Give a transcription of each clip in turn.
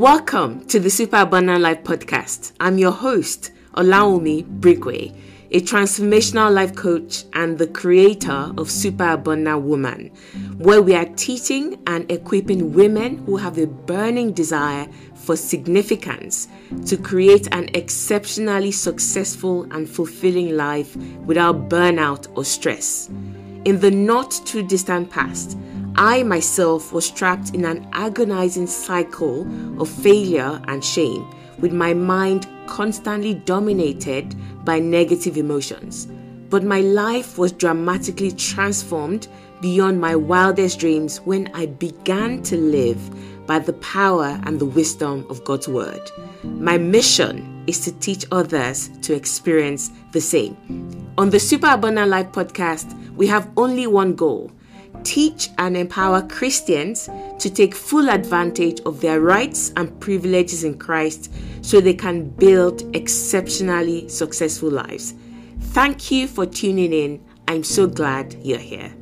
Welcome to the Super Abundant Life Podcast. I'm your host, Olawunmi Brigue, a transformational life coach and the creator of Super Abundant Woman, where we are teaching and equipping women who have a burning desire for significance to create an exceptionally successful and fulfilling life without burnout or stress. In the not too distant past, I myself was trapped in an agonizing cycle of failure and shame, with my mind constantly dominated by negative emotions. But my life was dramatically transformed beyond my wildest dreams when I began to live by the power and the wisdom of God's Word. My mission is to teach others to experience the same. On the Super Abundant Life Podcast, we have only one goal: teach and empower Christians to take full advantage of their rights and privileges in Christ so they can build exceptionally successful lives. Thank you for tuning in. I'm so glad you're here.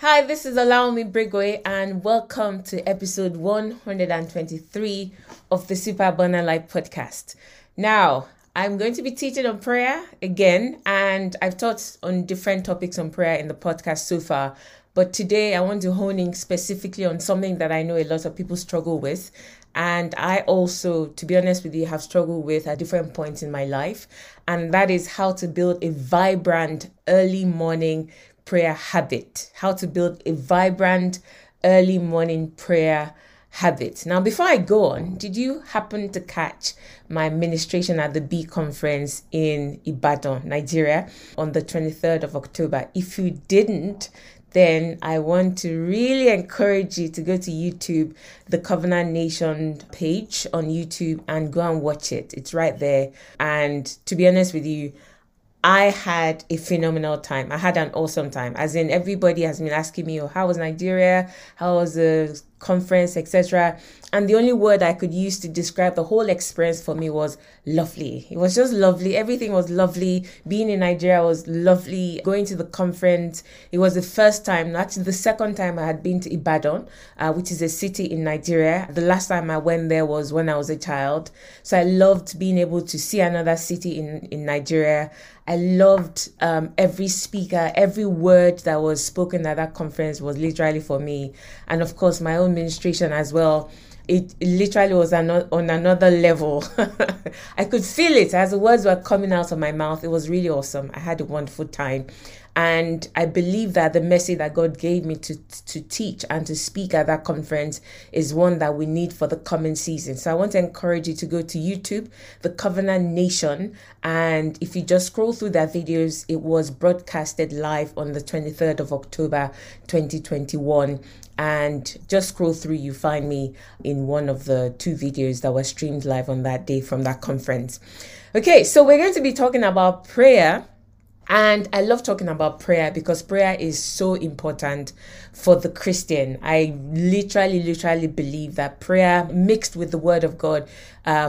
Hi, this is Olawunmi Brigue and welcome to episode 123 of the Super Abundant Life Podcast. Now, I'm going to be teaching on prayer again, and I've taught on different topics on prayer in the podcast so far. But today I want to hone in specifically on something that I know a lot of people struggle with. And I also, to be honest with you, have struggled with at different points in my life. And that is how to build a vibrant early morning prayer habit. How to build a vibrant early morning prayer habit. Now, before I go on, did you happen to catch my ministration at the B conference in Ibadan, Nigeria, on the 23rd of October? If you didn't, then I want to really encourage you to go to YouTube, the Covenant Nation page on YouTube, and go and watch it. It's right there. And to be honest with you, I had a phenomenal time. I had an awesome time. As in, everybody has been asking me, oh, how was Nigeria? How was the conference, etc.? And the only word I could use to describe the whole experience for me was lovely. It was just lovely. Everything was lovely. Being in Nigeria was lovely. Going to the conference, it was the first time, actually the second time I had been to Ibadan, which is a city in Nigeria. The last time I went there was when I was a child. So I loved being able to see another city in Nigeria. I loved every speaker. Every word that was spoken at that conference was literally for me. And of course, my own ministration as well. It literally was on another level. I could feel it as the words were coming out of my mouth. It was really awesome. I had a wonderful time. And I believe that the message that God gave me to teach and to speak at that conference is one that we need for the coming season. So I want to encourage you to go to YouTube, the Covenant Nation. And if you just scroll through their videos, it was broadcasted live on the 23rd of October, 2021. And just scroll through, you find me in one of the two videos that were streamed live on that day from that conference. Okay, so we're going to be talking about prayer. And I love talking about prayer because prayer is so important for the Christian. I literally believe that prayer mixed with the Word of God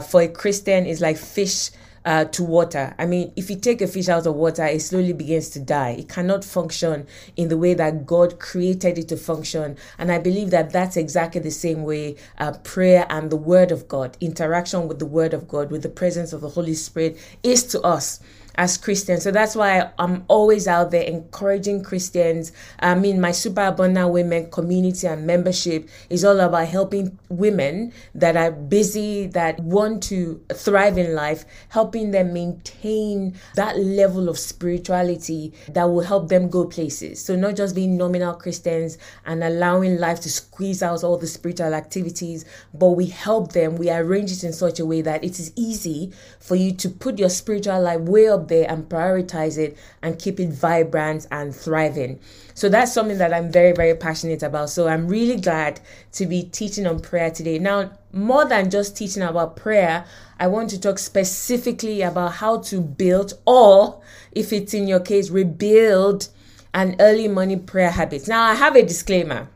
for a Christian is like fish to water. I mean, if you take a fish out of water, it slowly begins to die. It cannot function in the way that God created it to function. And I believe that that's exactly the same way prayer and the Word of God, interaction with the Word of God, with the presence of the Holy Spirit, is to us as Christians. So that's why I'm always out there encouraging Christians. I mean, my Super Abundant Women community and membership is all about helping women that are busy, that want to thrive in life, helping them maintain that level of spirituality that will help them go places. So not just being nominal Christians and allowing life to squeeze out all the spiritual activities, but we help them. We arrange it in such a way that it is easy for you to put your spiritual life way up out there and prioritize it and keep it vibrant and thriving. So that's something that I'm very, very passionate about. So I'm really glad to be teaching on prayer today. Now, more than just teaching about prayer, I want to talk specifically about how to build, or if it's in your case, rebuild an early morning prayer habit. Now, I have a disclaimer.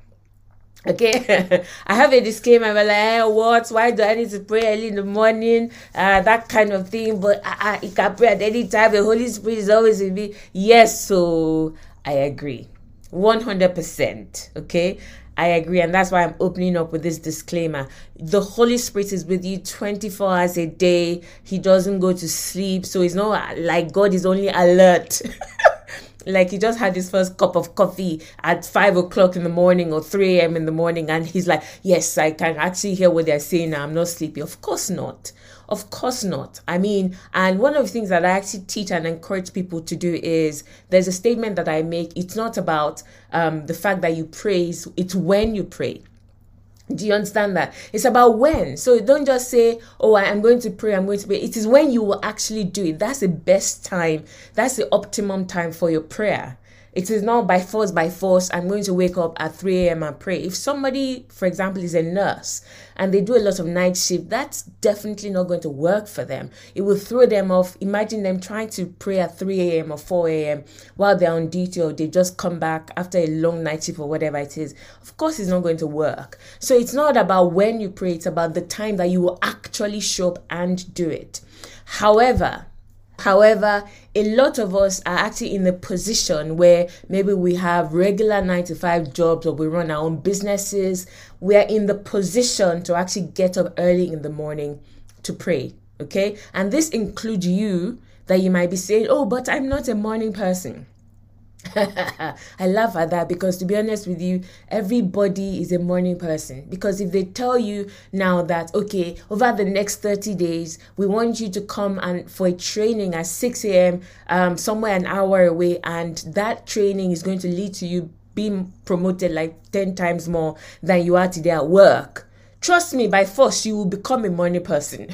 Okay, I have a disclaimer. I'm like, hey, what? Why do I need to pray early in the morning? That kind of thing. But I can pray at any time. The Holy Spirit is always with me. Yes, so I agree. 100%. Okay, I agree. And that's why I'm opening up with this disclaimer. The Holy Spirit is with you 24 hours a day. He doesn't go to sleep. So it's not like God is only alert. Like he just had his first cup of coffee at 5 o'clock in the morning or 3 a.m. in the morning, and he's like, yes, I can actually hear what they're saying now. I'm not sleepy. Of course not. Of course not. I mean, and one of the things that I actually teach and encourage people to do is there's a statement that I make. It's not about the fact that you pray. It's when you pray. Do you understand that? It's about when. So don't just say, oh, I'm going to pray, I'm going to pray. It is when you will actually do it. That's the best time. That's the optimum time for your prayer. It is not by force, I'm going to wake up at 3 a.m. and pray. If somebody, for example, is a nurse and they do a lot of night shift, that's definitely not going to work for them. It will throw them off. Imagine them trying to pray at 3 a.m. or 4 a.m. while they're on duty, or they just come back after a long night shift or whatever it is. Of course, it's not going to work. So it's not about when you pray. It's about the time that you will actually show up and do it. However, a lot of us are actually in the position where maybe we have regular 9-to-5 jobs, or we run our own businesses. We are in the position to actually get up early in the morning to pray, okay? And this includes you, that you might be saying, oh, but I'm not a morning person. I laugh at that, because to be honest with you, everybody is a morning person. Because if they tell you now that, okay, over the next 30 days, we want you to come and for a training at 6 a.m. Somewhere an hour away, and that training is going to lead to you being promoted like 10 times more than you are today at work. Trust me, by force, you will become a morning person.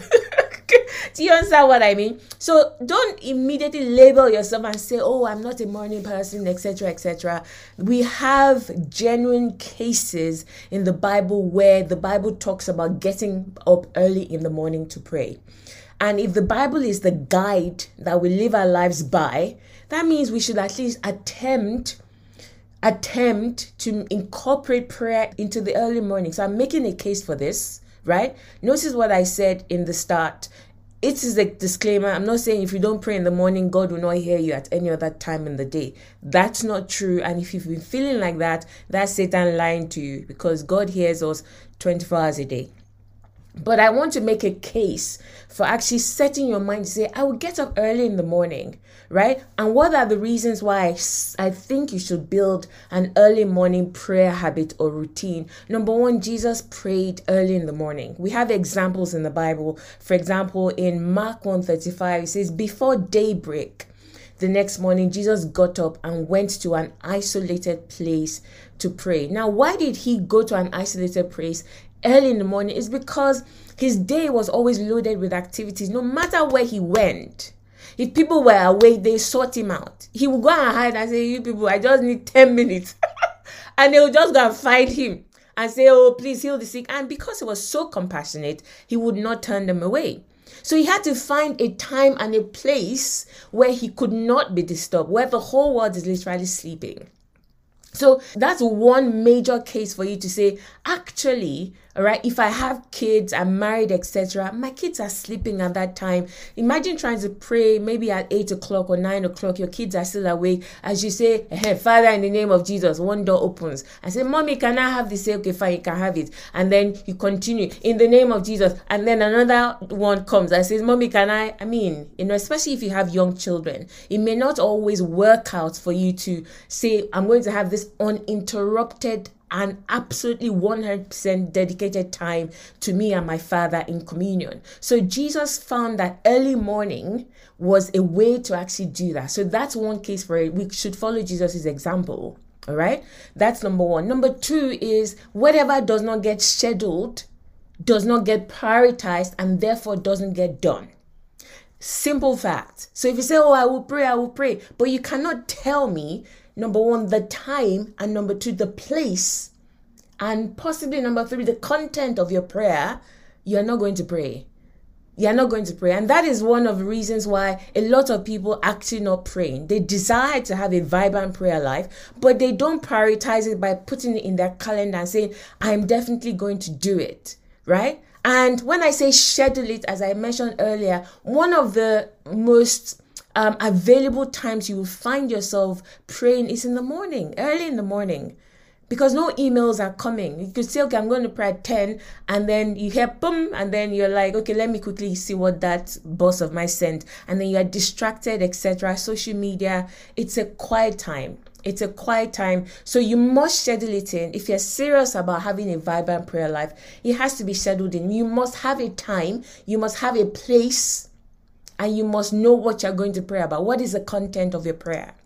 Do you understand what I mean? So don't immediately label yourself and say, oh, I'm not a morning person, etc., etc. We have genuine cases in the Bible where the Bible talks about getting up early in the morning to pray. And if the Bible is the guide that we live our lives by, that means we should at least attempt to incorporate prayer into the early morning. So I'm making a case for this, right? Notice what I said in the start. It is a disclaimer. I'm not saying if you don't pray in the morning, God will not hear you at any other time in the day. That's not true. And if you've been feeling like that, that's Satan lying to you, because God hears us 24 hours a day. But I want to make a case for actually setting your mind to say, I will get up early in the morning, right? And what are the reasons why I think you should build an early morning prayer habit or routine? Number one, Jesus prayed early in the morning. We have examples in the Bible. For example, in Mark 1:35, it says, before daybreak the next morning, Jesus got up and went to an isolated place to pray. Now, why did he go to an isolated place early in the morning? Is because his day was always loaded with activities. No matter where he went, if people were awake, they sought him out. He would go and hide and say, you people, I just need 10 minutes. And they would just go and find him and say, oh, please heal the sick. And because he was so compassionate, he would not turn them away. So he had to find a time and a place where he could not be disturbed, where the whole world is literally sleeping. So that's one major case for you to say, actually, all right, if I have kids, I'm married, etc., my kids are sleeping at that time. Imagine trying to pray maybe at 8 o'clock or 9 o'clock. Your kids are still awake. As you say, hey, Father, in the name of Jesus, one door opens. I say, Mommy, can I have this? Say, okay, fine, you can have it. And then you continue, in the name of Jesus. And then another one comes. I say, Mommy, can I? I mean, you know, especially if you have young children, it may not always work out for you to say, I'm going to have this uninterrupted and absolutely 100% dedicated time to me and my Father in communion. So Jesus found that early morning was a way to actually do that. So that's one case for it. We should follow Jesus's example. All right. That's number one. Number two is whatever does not get scheduled, does not get prioritized, and therefore doesn't get done. Simple fact. So if you say, oh, I will pray, but you cannot tell me, number one, the time, and number two, the place, and possibly number three, the content of your prayer, you're not going to pray. And that is one of the reasons why a lot of people actually not praying. They desire to have a vibrant prayer life, but they don't prioritize it by putting it in their calendar and saying, I'm definitely going to do it, right? And when I say schedule it, as I mentioned earlier, one of the most available times you will find yourself praying is in the morning, early in the morning. Because no emails are coming. You could say, okay, I'm going to pray at 10, and then you hear, boom, and then you're like, okay, let me quickly see what that boss of mine sent. And then you are distracted, etc. Social media, it's a quiet time. It's a quiet time. So you must schedule it in. If you're serious about having a vibrant prayer life, it has to be scheduled in. You must have a time. You must have a place. And you must know what you're going to pray about. What is the content of your prayer?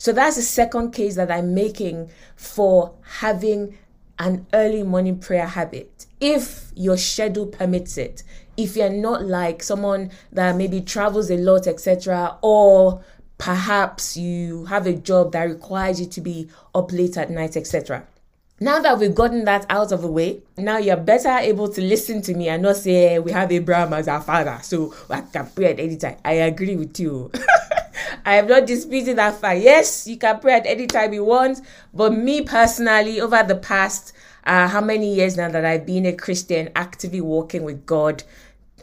So that's the second case that I'm making for having an early morning prayer habit, if your schedule permits it. If you're not like someone that maybe travels a lot, etc., or perhaps you have a job that requires you to be up late at night, etc. Now that we've gotten that out of the way, now you're better able to listen to me and not say, we have Abraham as our father, so I can pray at any time. I agree with you. I am not disputing that fact. Yes, you can pray at any time you want. But me personally, over the past, how many years now that I've been a Christian, actively walking with God,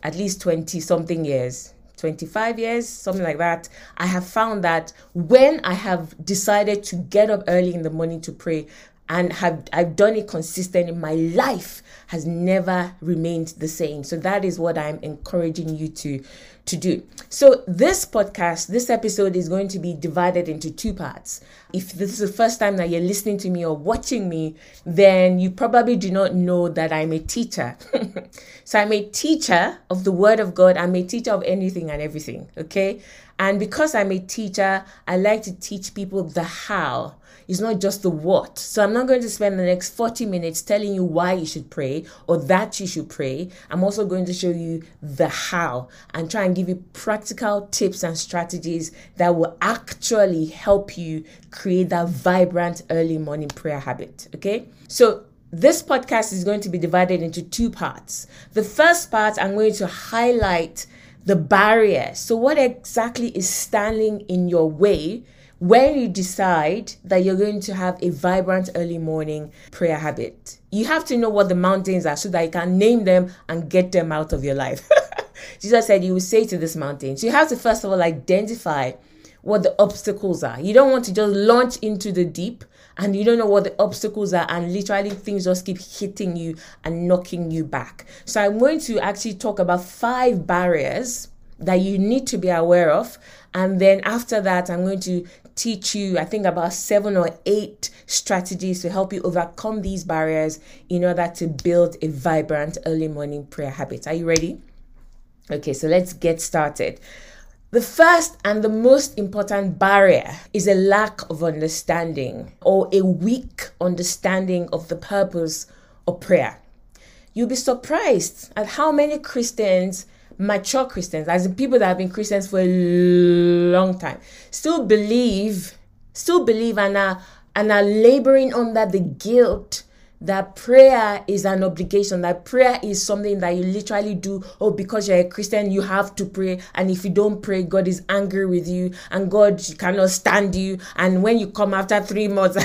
at least 20-something years, 25 years, something like that, I have found that when I have decided to get up early in the morning to pray, and I've done it consistently, my life has never remained the same. So that is what I'm encouraging you to do. So this podcast, this episode is going to be divided into two parts. If this is the first time that you're listening to me or watching me, then you probably do not know that I'm a teacher. So I'm a teacher of the Word of God. I'm a teacher of anything and everything, okay? And because I'm a teacher, I like to teach people the how. It's not just the what. So I'm not going to spend the next 40 minutes telling you why you should pray or that you should pray. I'm also going to show you the how and try and give you practical tips and strategies that will actually help you create that vibrant early morning prayer habit. Okay? So this podcast is going to be divided into two parts. The first part, I'm going to highlight the barrier. So what exactly is standing in your way when you decide that you're going to have a vibrant early morning prayer habit? You have to know what the mountains are so that you can name them and get them out of your life. Jesus said, you will say to this mountain. So you have to first of all identify what the obstacles are. You don't want to just launch into the deep and you don't know what the obstacles are and literally things just keep hitting you and knocking you back. So I'm going to actually talk about 5 barriers that you need to be aware of. And then after that, I'm going to teach you, I think, about 7 or 8 strategies to help you overcome these barriers in order to build a vibrant early morning prayer habit. Are you ready? Okay, so let's get started. The first and the most important barrier is a lack of understanding or a weak understanding of the purpose of prayer. You'll be surprised at how many Christians, mature Christians, as in people that have been Christians for a long time, still believe and are laboring under the guilt that prayer is an obligation, that prayer is something that you literally do, or because you're a Christian, you have to pray, and if you don't pray, God is angry with you, and God cannot stand you, and when you come after 3 months,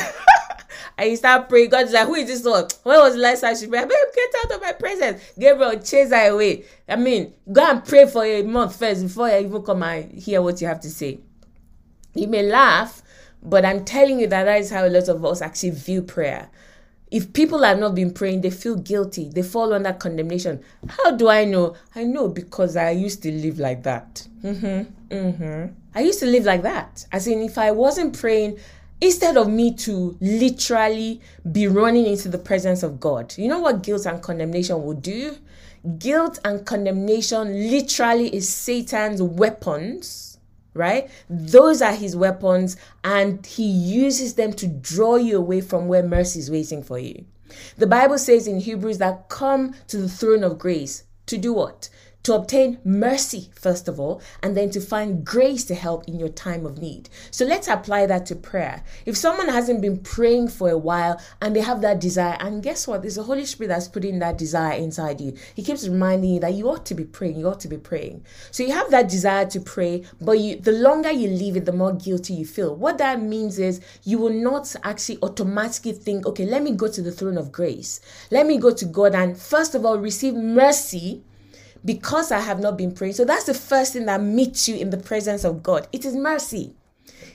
and you start praying, God's like, who is this one? When was the last time she prayed? Get out of my presence. Gabriel, chase her away. I mean, go and pray for a month first before you even come and hear what you have to say. You may laugh, but I'm telling you that is how a lot of us actually view prayer. If people have not been praying, they feel guilty. They fall under condemnation. How do I know? I know because I used to live like that. I used to live like that. As in, if I wasn't praying, instead of me to literally be running into the presence of God. You know what guilt and condemnation will do? Guilt and condemnation literally is Satan's weapons, right? Those are his weapons, and he uses them to draw you away from where mercy is waiting for you. The Bible says in Hebrews that come to the throne of grace to do what? to obtain mercy, first of all, and then to find grace to help in your time of need. So let's apply that to prayer. If someone hasn't been praying for a while and they have that desire, and guess what? There's the Holy Spirit that's putting that desire inside you. He keeps reminding you that you ought to be praying, you ought to be praying. So you have that desire to pray, but the longer you leave it, the more guilty you feel. What that means is you will not actually automatically think, okay, let me go to the throne of grace. Let me go to God and first of all, receive mercy because I have not been praying. So that's the first thing that meets you in the presence of God. It is mercy.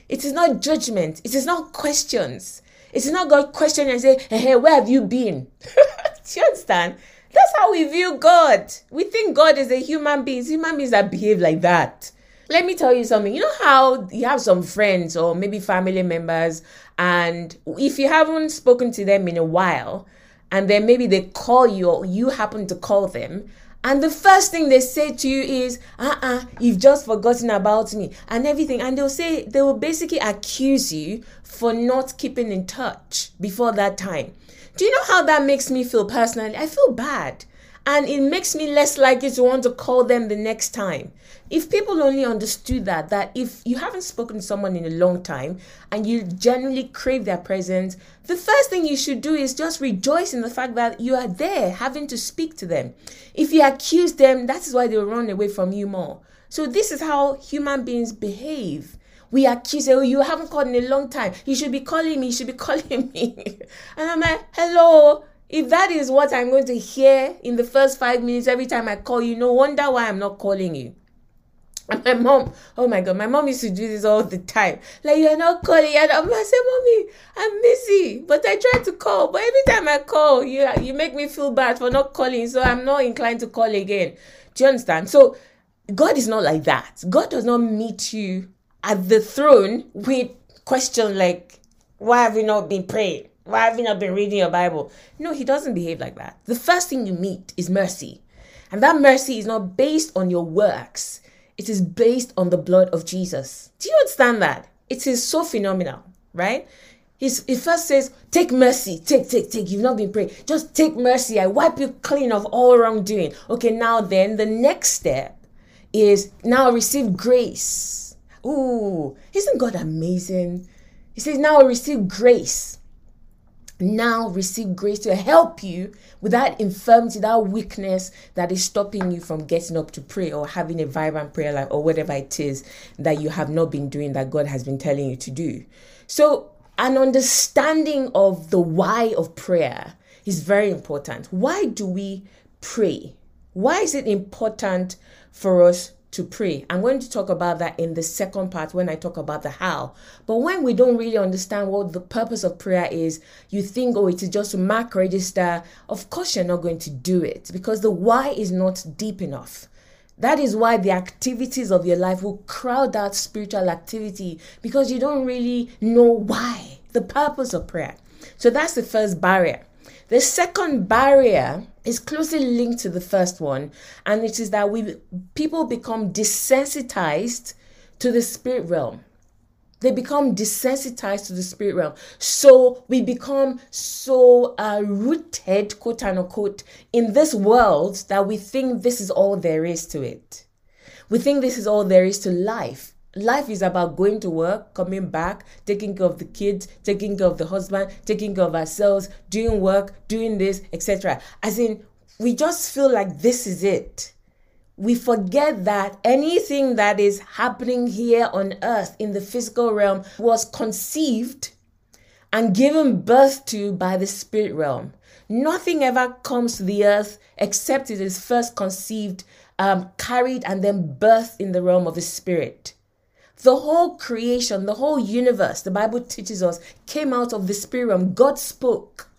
It is not judgment. It is not questions. It is not God questioning and saying, hey, where have you been? Do you understand? That's how we view God. We think God is a human being. It's human beings that behave like that. Let me tell you something. You know how you have some friends or maybe family members, and if you haven't spoken to them in a while, and then maybe they call you or you happen to call them, and the first thing they say to you is, you've just forgotten about me and everything. And they will basically accuse you for not keeping in touch before that time. Do you know how that makes me feel personally? I feel bad. And it makes me less likely to want to call them the next time. If people only understood that if you haven't spoken to someone in a long time and you genuinely crave their presence, the first thing you should do is just rejoice in the fact that you are there having to speak to them. If you accuse them, that is why they will run away from you more. So this is how human beings behave. We accuse them, you haven't called in a long time. You should be calling me, you should be calling me. And I'm like, hello. If that is what I'm going to hear in the first 5 minutes every time I call you, no wonder why I'm not calling you. And my mom, oh my God, my mom used to do this all the time. Like, you're not calling. And I say, Mommy, I'm busy, but I try to call. But every time I call, you make me feel bad for not calling, so I'm not inclined to call again. Do you understand? So God is not like that. God does not meet you at the throne with question like, why have you not been praying? Why have you not been reading your Bible? No, he doesn't behave like that. The first thing you meet is mercy. And that mercy is not based on your works. It is based on the blood of Jesus. Do you understand that? It is so phenomenal, right? He first says, take mercy, take. You've not been praying. Just take mercy. I wipe you clean of all wrongdoing. Okay, now then, the next step is now receive grace. Ooh, isn't God amazing? He says, now receive grace. Now receive grace to help you with that infirmity, that weakness that is stopping you from getting up to pray or having a vibrant prayer life or whatever it is that you have not been doing that God has been telling you to do. So an understanding of the why of prayer is very important. Why do we pray? Why is it important for us to pray? I'm going to talk about that in the second part when I talk about the how. But when we don't really understand what the purpose of prayer is, you think, oh, it's just to mark register. Of course, you're not going to do it because the why is not deep enough. That is why the activities of your life will crowd out spiritual activity because you don't really know why, the purpose of prayer. So that's the first barrier. The second barrier is closely linked to the first one, and it is that people become desensitized to the spirit realm. They become desensitized to the spirit realm. So we become so rooted, quote unquote, in this world that we think this is all there is to it. We think this is all there is to life. Life is about going to work, coming back, taking care of the kids, taking care of the husband, taking care of ourselves, doing work, doing this, etc. As in, we just feel like this is it. We forget that anything that is happening here on earth in the physical realm was conceived and given birth to by the spirit realm. Nothing ever comes to the earth except it is first conceived, carried, and then birthed in the realm of the spirit. The whole creation, the whole universe, the Bible teaches us, came out of the spirit realm. God spoke.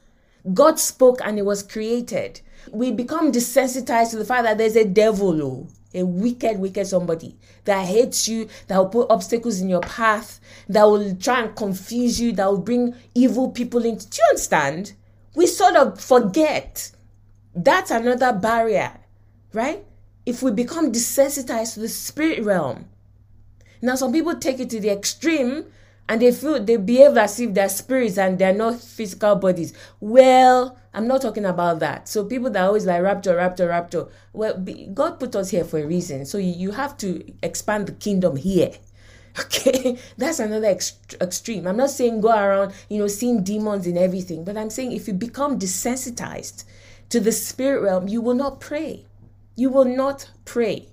God spoke and it was created. We become desensitized to the fact that there's a devil, a wicked, wicked somebody that hates you, that will put obstacles in your path, that will try and confuse you, that will bring evil people into. Do you understand? We sort of forget. That's another barrier, right? If we become desensitized to the spirit realm. Now, some people take it to the extreme and they behave as if they're spirits and they're not physical bodies. Well, I'm not talking about that. So people that are always like rapture. Well, God put us here for a reason. So you have to expand the kingdom here. Okay, that's another extreme. I'm not saying go around, seeing demons in everything. But I'm saying if you become desensitized to the spirit realm, you will not pray. You will not pray.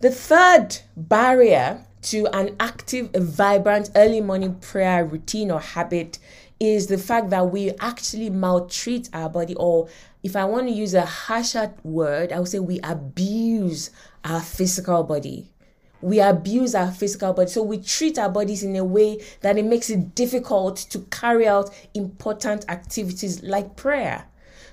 The third barrier to an active, vibrant early morning prayer routine or habit is the fact that we actually maltreat our body, or if I want to use a harsher word, I would say we abuse our physical body. We abuse our physical body. So we treat our bodies in a way that it makes it difficult to carry out important activities like prayer.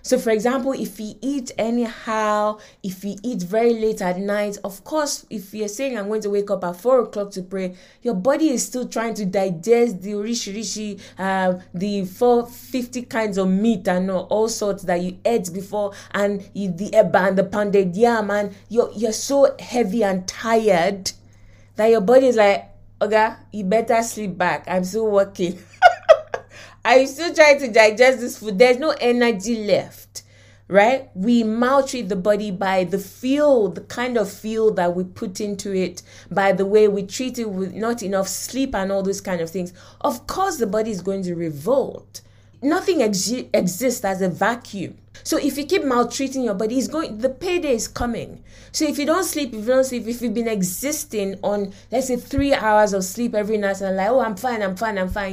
So for example, if you eat anyhow, if you eat very late at night, of course, if you're saying I'm going to wake up at 4:00 to pray, your body is still trying to digest the orishirishi, the 450 kinds of meat and all sorts that you ate before, and the eba and the pounded yam, and you're so heavy and tired that your body is like, okay, you better sleep back. I'm still working. I'm still trying to digest this food. There's no energy left, right? We maltreat the body by the fuel, the kind of fuel that we put into it, by the way we treat it with not enough sleep and all those kind of things. Of course, the body is going to revolt. Nothing exists as a vacuum. So if you keep maltreating your body, the payday is coming. So if you don't sleep, if you've been existing on, let's say, 3 hours of sleep every night, and like, oh, I'm fine.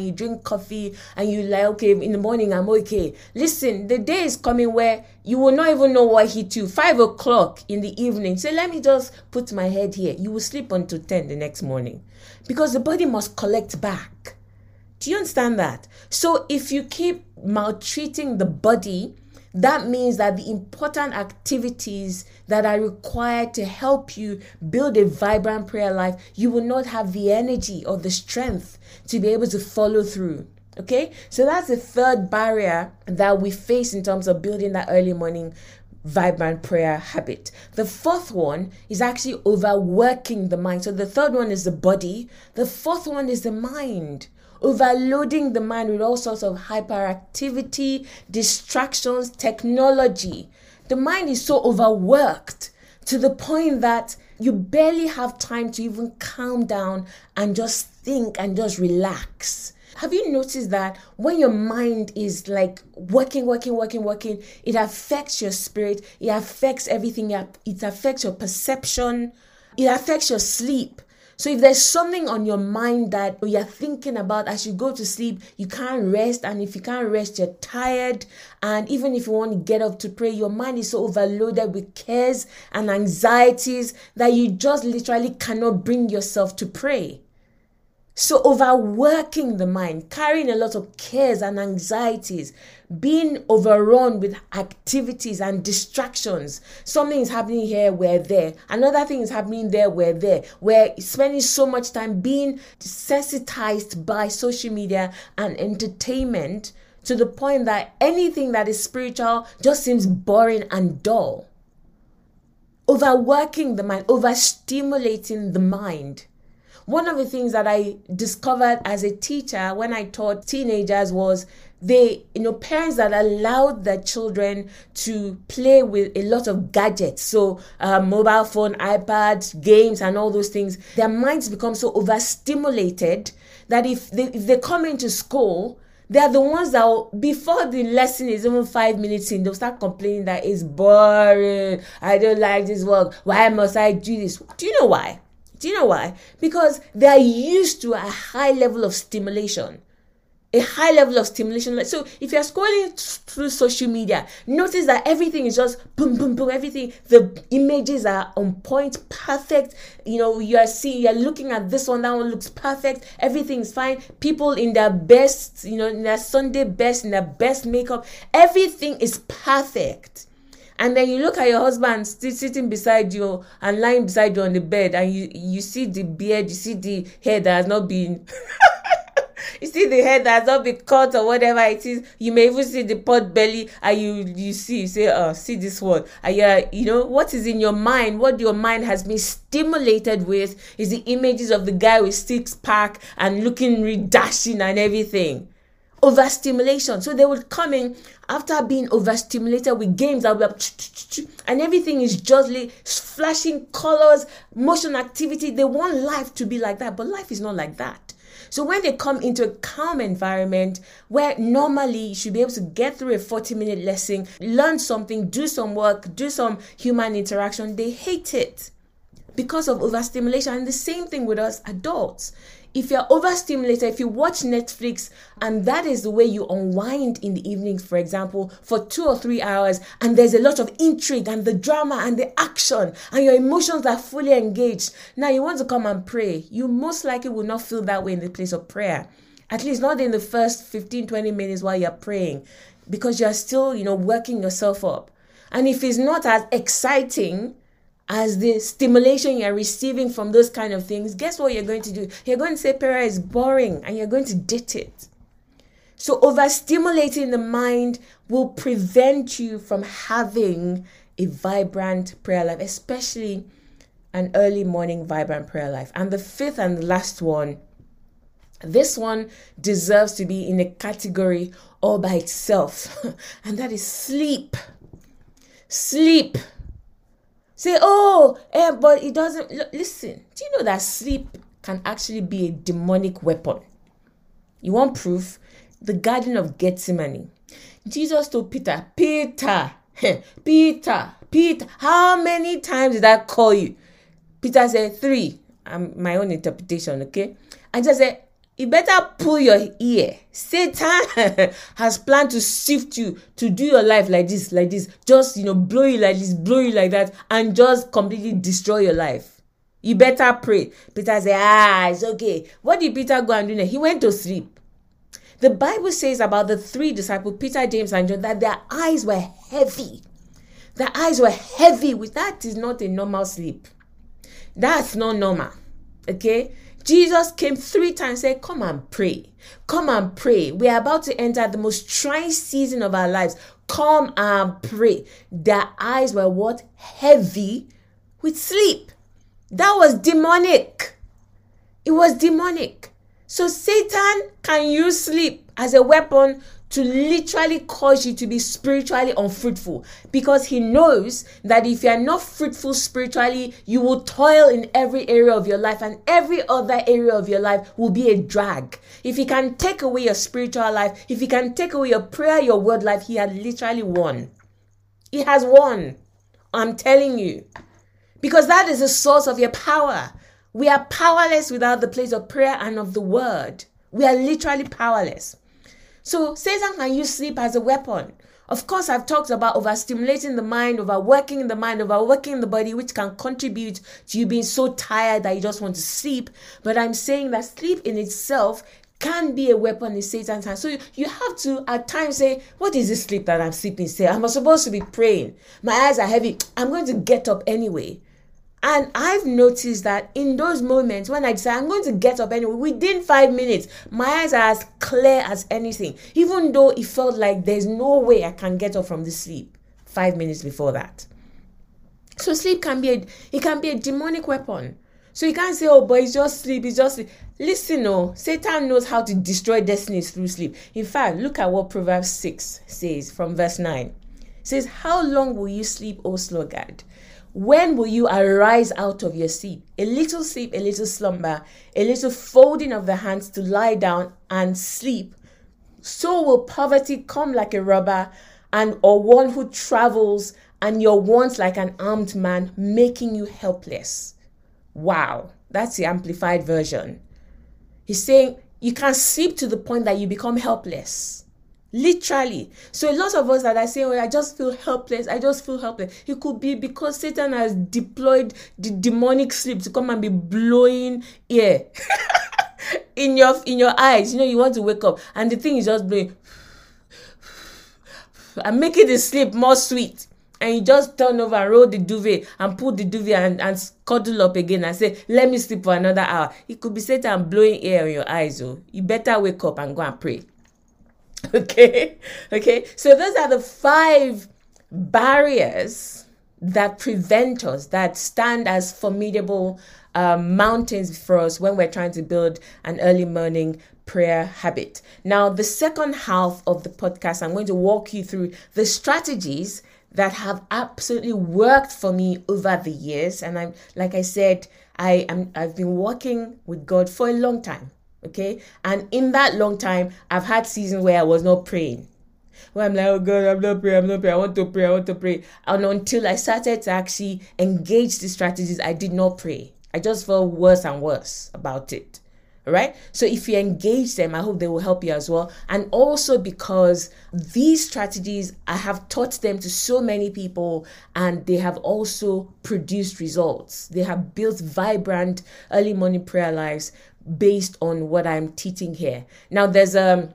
You drink coffee and you like, okay, in the morning, I'm okay. Listen, the day is coming where you will not even know what hit you. 5:00 in the evening. So let me just put my head here. You will sleep until 10 the next morning, because the body must collect back. Do you understand that? So if you keep maltreating the body, that means that the important activities that are required to help you build a vibrant prayer life, you will not have the energy or the strength to be able to follow through. Okay? So that's the third barrier that we face in terms of building that early morning vibrant prayer habit. The fourth one is actually overworking the mind. So the third one is the body. The fourth one is the mind. Overloading the mind with all sorts of hyperactivity, distractions, technology. The mind is so overworked to the point that you barely have time to even calm down and just think and just relax. Have you noticed that when your mind is like working, it affects your spirit, it affects everything, it affects your perception, it affects your sleep. So if there's something on your mind that you're thinking about as you go to sleep, you can't rest. And if you can't rest, you're tired. And even if you want to get up to pray, your mind is so overloaded with cares and anxieties that you just literally cannot bring yourself to pray. So overworking the mind, carrying a lot of cares and anxieties, being overrun with activities and distractions. Something is happening here, we're there. Another thing is happening there, we're there. We're spending so much time being desensitized by social media and entertainment to the point that anything that is spiritual just seems boring and dull. Overworking the mind, overstimulating the mind. One of the things that I discovered as a teacher when I taught teenagers was parents that allowed their children to play with a lot of gadgets, so mobile phone, iPads, games, and all those things, their minds become so overstimulated that if they come into school, they are the ones that will, before the lesson is even 5 minutes in, they'll start complaining that it's boring. I don't like this work. Why must I do this? Do you know why? Because they are used to a high level of stimulation. So if you're scrolling through social media, notice that everything is just boom, boom, boom, everything. The images are on point, perfect. You're looking at this one, that one looks perfect. Everything's fine. People in their best, in their Sunday best, in their best makeup. Everything is perfect. And then you look at your husband sitting beside you and lying beside you on the bed, and you see the beard, you see the hair that has not been, you see the hair that has not been cut or whatever it is. You may even see the pot belly, and you say, see this one. And what is in your mind, what your mind has been stimulated with is the images of the guy with six-pack and looking really dashing and everything. overstimulation. So they would come in after being overstimulated with games that were and everything is just flashing colors, motion activity. They want life to be like that, but life is not like that. So when they come into a calm environment where normally you should be able to get through a 40-minute lesson, learn something, do some work, do some human interaction, they hate it because of overstimulation. And the same thing with us adults. If you're overstimulated, if you watch Netflix and that is the way you unwind in the evening, for example, for 2 or 3 hours, and there's a lot of intrigue and the drama and the action and your emotions are fully engaged. Now you want to come and pray. You most likely will not feel that way in the place of prayer, at least not in the first 15, 20 minutes while you're praying, because you're still, working yourself up. And if it's not as exciting as the stimulation you're receiving from those kind of things, guess what you're going to do? You're going to say prayer is boring and you're going to date it. So overstimulating the mind will prevent you from having a vibrant prayer life, especially an early morning vibrant prayer life. And the fifth and last one, this one deserves to be in a category all by itself, and that is sleep. Sleep. Say, but it doesn't. Listen, do you know that sleep can actually be a demonic weapon? You want proof? The Garden of Gethsemane. Jesus told Peter, Peter, how many times did I call you? Peter said, 3. My own interpretation, okay? And Jesus said, you better pull your ear. Satan has planned to sift you, to do your life like this. Just, blow you like this, blow you like that, and just completely destroy your life. You better pray. Peter said, it's okay. What did Peter go and do now? He went to sleep. The Bible says about the 3 disciples, Peter, James, and John, that their eyes were heavy. Their eyes were heavy. That is not a normal sleep. That's not normal, okay? Jesus came 3 times and said, come and pray. Come and pray. We are about to enter the most trying season of our lives. Come and pray. Their eyes were what? Heavy with sleep. That was demonic. It was demonic. So Satan can use sleep as a weapon to literally cause you to be spiritually unfruitful, because he knows that if you are not fruitful spiritually, you will toil in every area of your life, and every other area of your life will be a drag. If he can take away your spiritual life, if he can take away your prayer, your word life, he has literally won. He has won. I'm telling you, because that is the source of your power. We are powerless without the place of prayer and of the word. We are literally powerless. So Satan can use sleep as a weapon. Of course, I've talked about overstimulating the mind, overworking the mind, overworking the body, which can contribute to you being so tired that you just want to sleep. But I'm saying that sleep in itself can be a weapon in Satan's hand. So you have to at times say, what is this sleep that I'm sleeping? Say, I'm supposed to be praying. My eyes are heavy. I'm going to get up anyway. And I've noticed that in those moments when I decide I'm going to get up anyway, within 5 minutes, my eyes are as clear as anything, even though it felt like there's no way I can get up from the sleep 5 minutes before that. So sleep can be a demonic weapon. So you can't say, but it's just sleep, it's just sleep. Listen, Satan knows how to destroy destinies through sleep. In fact, look at what Proverbs 6 says from verse 9. It says, how long will you sleep, O sluggard? When will you arise out of your sleep? A little sleep, a little slumber, a little folding of the hands to lie down and sleep. So will poverty come like a robber, or one who travels, and your wants like an armed man, making you helpless. Wow, that's the amplified version. He's saying you can sleep to the point that you become helpless. Literally. So a lot of us that are saying, I just feel helpless. It could be because Satan has deployed the demonic sleep to come and be blowing air in your eyes. You want to wake up and the thing is just blowing and making the sleep more sweet. And you just turn over and roll the duvet and pull the duvet and cuddle up again and say, let me sleep for another hour. It could be Satan blowing air on your eyes. Oh, you better wake up and go and pray. Okay. So those are the 5 barriers that prevent us, that stand as formidable mountains for us when we're trying to build an early morning prayer habit. Now, the second half of the podcast, I'm going to walk you through the strategies that have absolutely worked for me over the years. And I'm, like I said, I've been working with God for a long time. Okay. And in that long time, I've had seasons where I was not praying, where I'm like, oh God, I'm not praying. I want to pray. And until I started to actually engage the strategies, I did not pray. I just felt worse and worse about it. All right. So if you engage them, I hope they will help you as well. And also because these strategies, I have taught them to so many people and they have also produced results. They have built vibrant early morning prayer lives based on what I'm teaching here. Now, there's a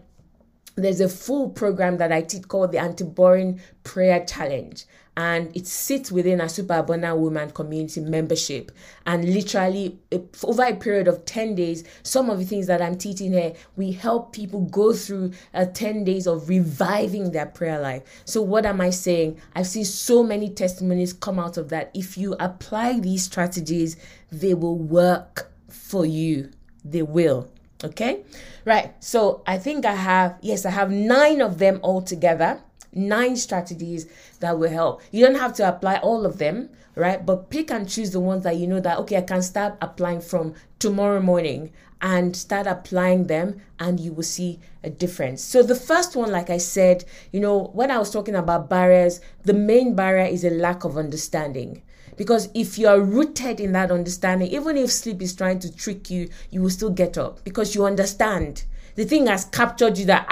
full program that I teach called the Anti-Boring Prayer Challenge. And it sits within a Super Abundant Woman community membership. And literally, over a period of 10 days, some of the things that I'm teaching here, we help people go through 10 days of reviving their prayer life. So what am I saying? I've seen so many testimonies come out of that. If you apply these strategies, they will work for you. They will. Okay? Right. So I think I have 9 of them all together. 9 strategies that will help. You don't have to apply all of them, right? But pick and choose the ones that you know that, okay, I can start applying from tomorrow morning and start applying them, and you will see a difference. So the first one, like I said, when I was talking about barriers, the main barrier is a lack of understanding. Because if you are rooted in that understanding, even if sleep is trying to trick you, you will still get up because you understand. The thing has captured you that,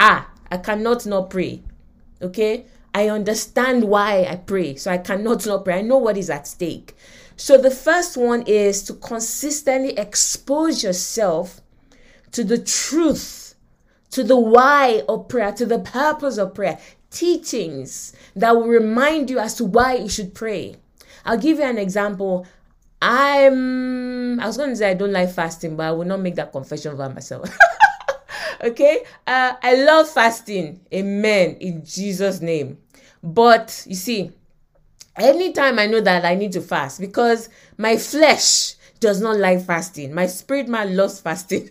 I cannot not pray. Okay, I understand why I pray, so I cannot not pray. I know what is at stake. So the first one is to consistently expose yourself to the truth, to the why of prayer, to the purpose of prayer, teachings that will remind you as to why you should pray. I'll give you an example. I was going to say I don't like fasting, but I will not make that confession by myself. Okay, I love fasting. Amen. In Jesus' name. But you see, anytime I know that I need to fast, because my flesh does not like fasting. My spirit man loves fasting.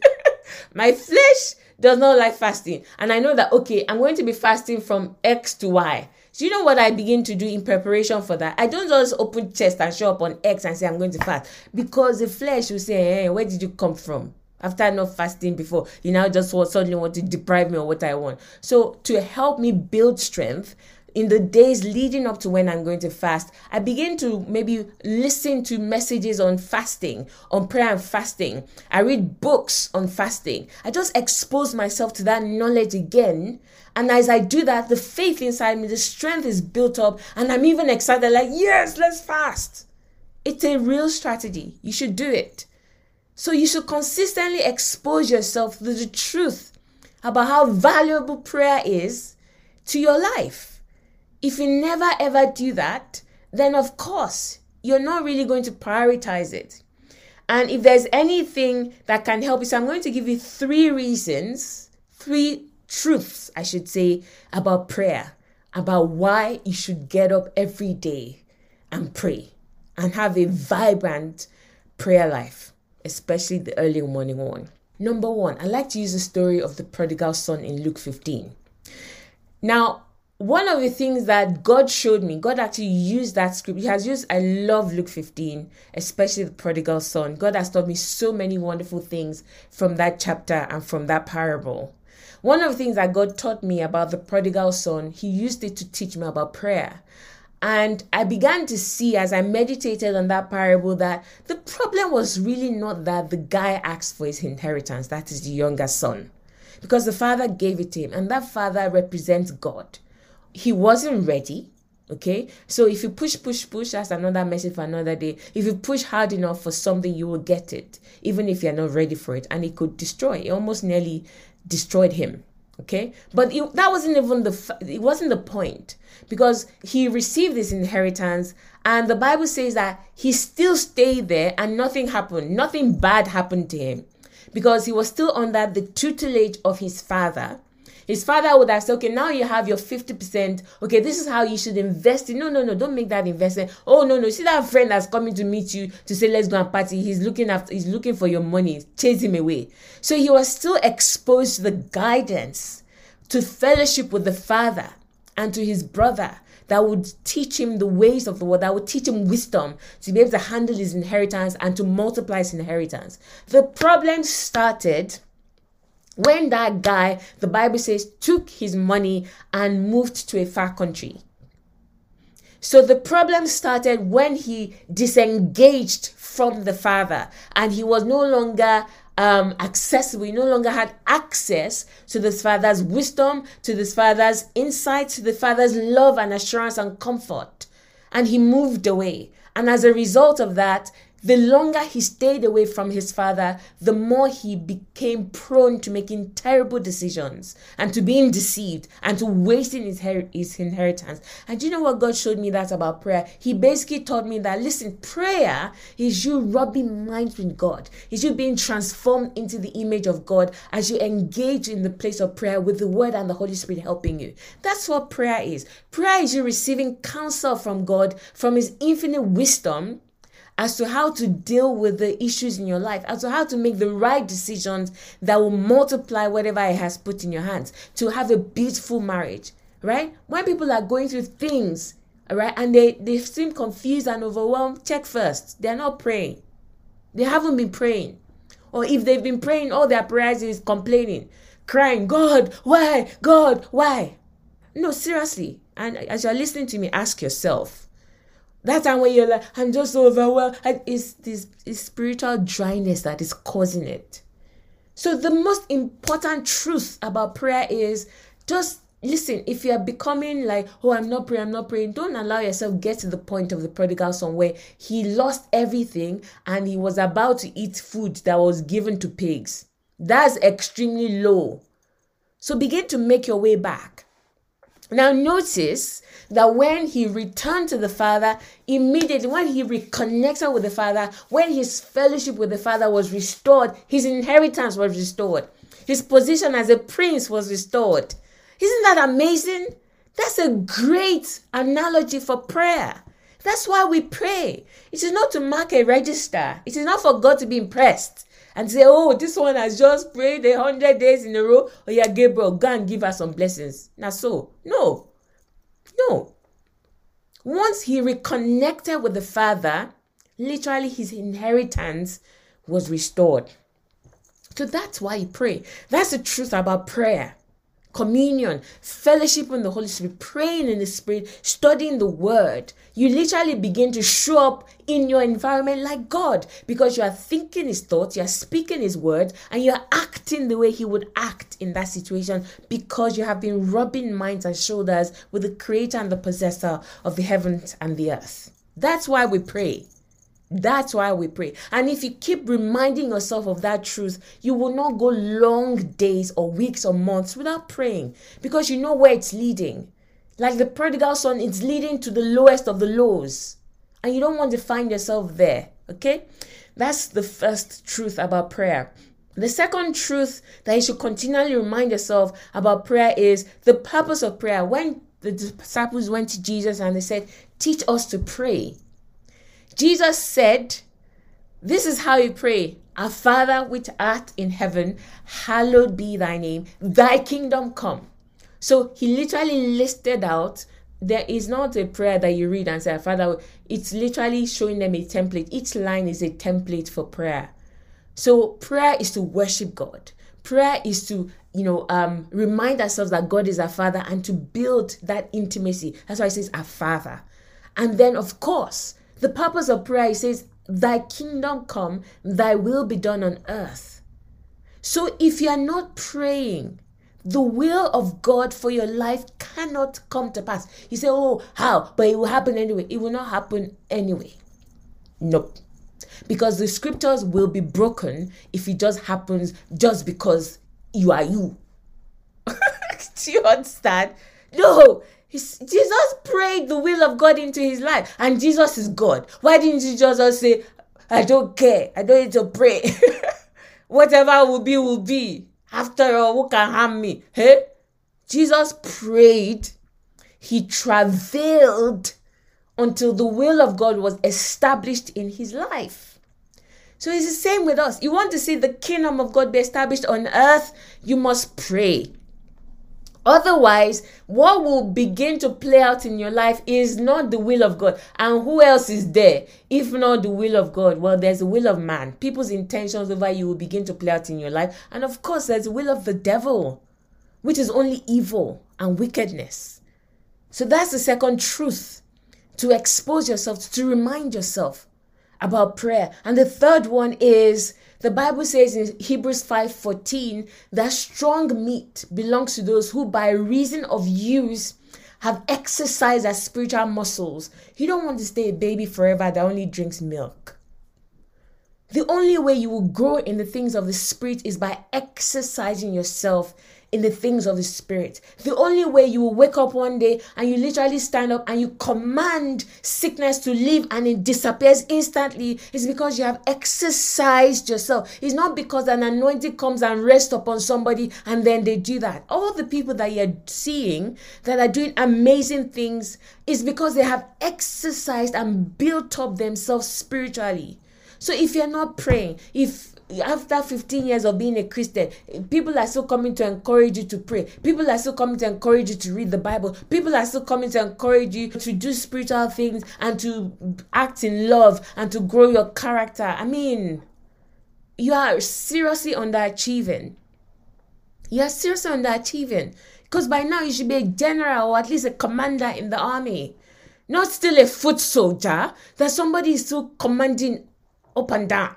My flesh does not like fasting. And I know that, okay, I'm going to be fasting from X to Y. So you know what I begin to do in preparation for that? I don't just open chest and show up on X and say I'm going to fast. Because the flesh will say, hey, where did you come from? After not fasting before, you now just suddenly want to deprive me of what I want. So to help me build strength in the days leading up to when I'm going to fast, I begin to maybe listen to messages on fasting, on prayer and fasting. I read books on fasting. I just expose myself to that knowledge again. And as I do that, the faith inside me, the strength is built up. And I'm even excited, like, yes, let's fast. It's a real strategy. You should do it. So you should consistently expose yourself to the truth about how valuable prayer is to your life. If you never ever do that, then of course, you're not really going to prioritize it. And if there's anything that can help you, so I'm going to give you 3 reasons, 3 truths, I should say, about prayer, about why you should get up every day and pray and have a vibrant prayer life. Especially the early morning one. Number 1, I like to use the story of the prodigal son in Luke 15. Now, one of the things that God showed me, God actually used that script. I love Luke 15, especially the prodigal son. God has taught me so many wonderful things from that chapter and from that parable. One of the things that God taught me about the prodigal son, he used it to teach me about prayer. And I began to see as I meditated on that parable that the problem was really not that the guy asked for his inheritance, that is the younger son, because the father gave it to him, and that father represents God. He wasn't ready, okay? So if you push, that's another message for another day. If you push hard enough for something, you will get it, even if you're not ready for it, and it could destroy. It almost nearly destroyed him. Okay, but it wasn't the point, because he received his inheritance, and the Bible says that he still stayed there and nothing happened. Nothing bad happened to him because he was still under the tutelage of his father. His father would have said, okay, now you have your 50%. Okay, this is how you should invest in. No, don't make that investment. Oh, no, see that friend that's coming to meet you to say, let's go and party. He's looking for your money. Chase him away. So he was still exposed to the guidance, to fellowship with the father and to his brother that would teach him the ways of the world, that would teach him wisdom to be able to handle his inheritance and to multiply his inheritance. The problem started when that guy, the Bible says, took his money and moved to a far country. So the problem started when he disengaged from the father and he was no longer accessible. He no longer had access to this father's wisdom, to this father's insight, to the father's love and assurance and comfort. And he moved away. And as a result of that, the longer he stayed away from his father, the more he became prone to making terrible decisions and to being deceived and to wasting his inheritance. And do you know what God showed me that about prayer? He basically taught me that, listen, prayer is you rubbing minds with God. It's you being transformed into the image of God as you engage in the place of prayer with the Word and the Holy Spirit helping you. That's what prayer is. Prayer is you receiving counsel from God, from His infinite wisdom, as to how to deal with the issues in your life, as to how to make the right decisions that will multiply whatever He has put in your hands, to have a beautiful marriage, right? When people are going through things, all right, and they seem confused and overwhelmed, check first. They're not praying. They haven't been praying. Or if they've been praying, all their prayers is complaining, crying, God, why? God, why? No, seriously. And as you're listening to me, ask yourself, that time when you're like, I'm just so overwhelmed, and it's this spiritual dryness that is causing it. So the most important truth about prayer is just listen. If you are becoming like, oh, I'm not praying, don't allow yourself get to the point of the prodigal son where he lost everything and he was about to eat food that was given to pigs. That's extremely low. So begin to make your way back. Now notice that when he returned to the father, immediately when he reconnected with the father, when his fellowship with the father was restored, his inheritance was restored. His position as a prince was restored. Isn't that amazing? That's a great analogy for prayer. That's why we pray. It is not to mark a register. It is not for God to be impressed and say, oh, this one has just prayed 100 days in a row. Oh yeah, Gabriel, go and give her some blessings. Now so, no. Once he reconnected with the father, literally his inheritance was restored. So that's why you pray. That's the truth about prayer. Communion, fellowship in the Holy Spirit, praying in the Spirit, studying the Word. You literally begin to show up in your environment like God because you are thinking His thoughts, you are speaking His Word, and you are acting the way He would act in that situation because you have been rubbing minds and shoulders with the Creator and the Possessor of the heavens and the earth. That's why we pray. That's why we pray. And if you keep reminding yourself of that truth, you will not go long days or weeks or months without praying because you know where it's leading. Like the prodigal son, it's leading to the lowest of the lows. And you don't want to find yourself there, okay? That's the first truth about prayer. The second truth that you should continually remind yourself about prayer is the purpose of prayer. When the disciples went to Jesus and they said, teach us to pray, Jesus said, this is how you pray. Our Father which art in heaven, hallowed be thy name. Thy kingdom come. So he literally listed out. There is not a prayer that you read and say, Father, it's literally showing them a template. Each line is a template for prayer. So prayer is to worship God. Prayer is to, remind ourselves that God is our Father and to build that intimacy. That's why it says our Father. And then, of course, the purpose of prayer, it says, thy kingdom come, thy will be done on earth. So if you are not praying, the will of God for your life cannot come to pass. You say, oh, how? But it will happen anyway. It will not happen anyway. Nope. Because the scriptures will be broken if it just happens just because you are you. Do you understand? No. Jesus prayed the will of God into his life. And Jesus is God. Why didn't you just say, I don't care. I don't need to pray. Whatever will be, will be. After all, who can harm me? Hey? Jesus prayed, he travailed until the will of God was established in his life. So it's the same with us. You want to see the kingdom of God be established on earth, you must pray. Otherwise, what will begin to play out in your life is not the will of God. And who else is there if not the will of God? Well, there's the will of man. People's intentions over you will begin to play out in your life. And of course, there's the will of the devil, which is only evil and wickedness. So that's the second truth, to expose yourself, to remind yourself about prayer. And the third one is, the Bible says in Hebrews 5:14 that strong meat belongs to those who by reason of use have exercised their spiritual muscles. You don't want to stay a baby forever that only drinks milk. The only way you will grow in the things of the Spirit is by exercising yourself in the things of the Spirit. The only way you will wake up one day and you literally stand up and you command sickness to leave and it disappears instantly is because you have exercised yourself. It's not because an anointing comes and rests upon somebody and then they do that. All the people that you're seeing that are doing amazing things is because they have exercised and built up themselves spiritually. So if you're not praying, if after 15 years of being a Christian, people are still coming to encourage you to pray. People are still coming to encourage you to read the Bible. People are still coming to encourage you to do spiritual things and to act in love and to grow your character. I mean, you are seriously underachieving. You are seriously underachieving. Because by now you should be a general or at least a commander in the army. Not still a foot soldier that somebody is still commanding up and down.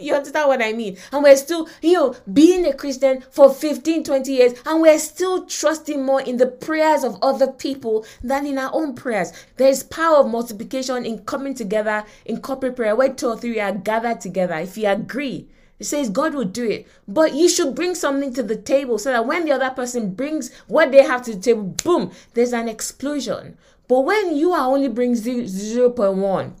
You understand what I mean? And we're still, being a Christian for 15, 20 years, and we're still trusting more in the prayers of other people than in our own prayers. There is power of multiplication in coming together in corporate prayer, where 2 or 3 are gathered together. If you agree, it says God will do it. But you should bring something to the table so that when the other person brings what they have to the table, boom, there's an explosion. But when you are only bringing 0.1,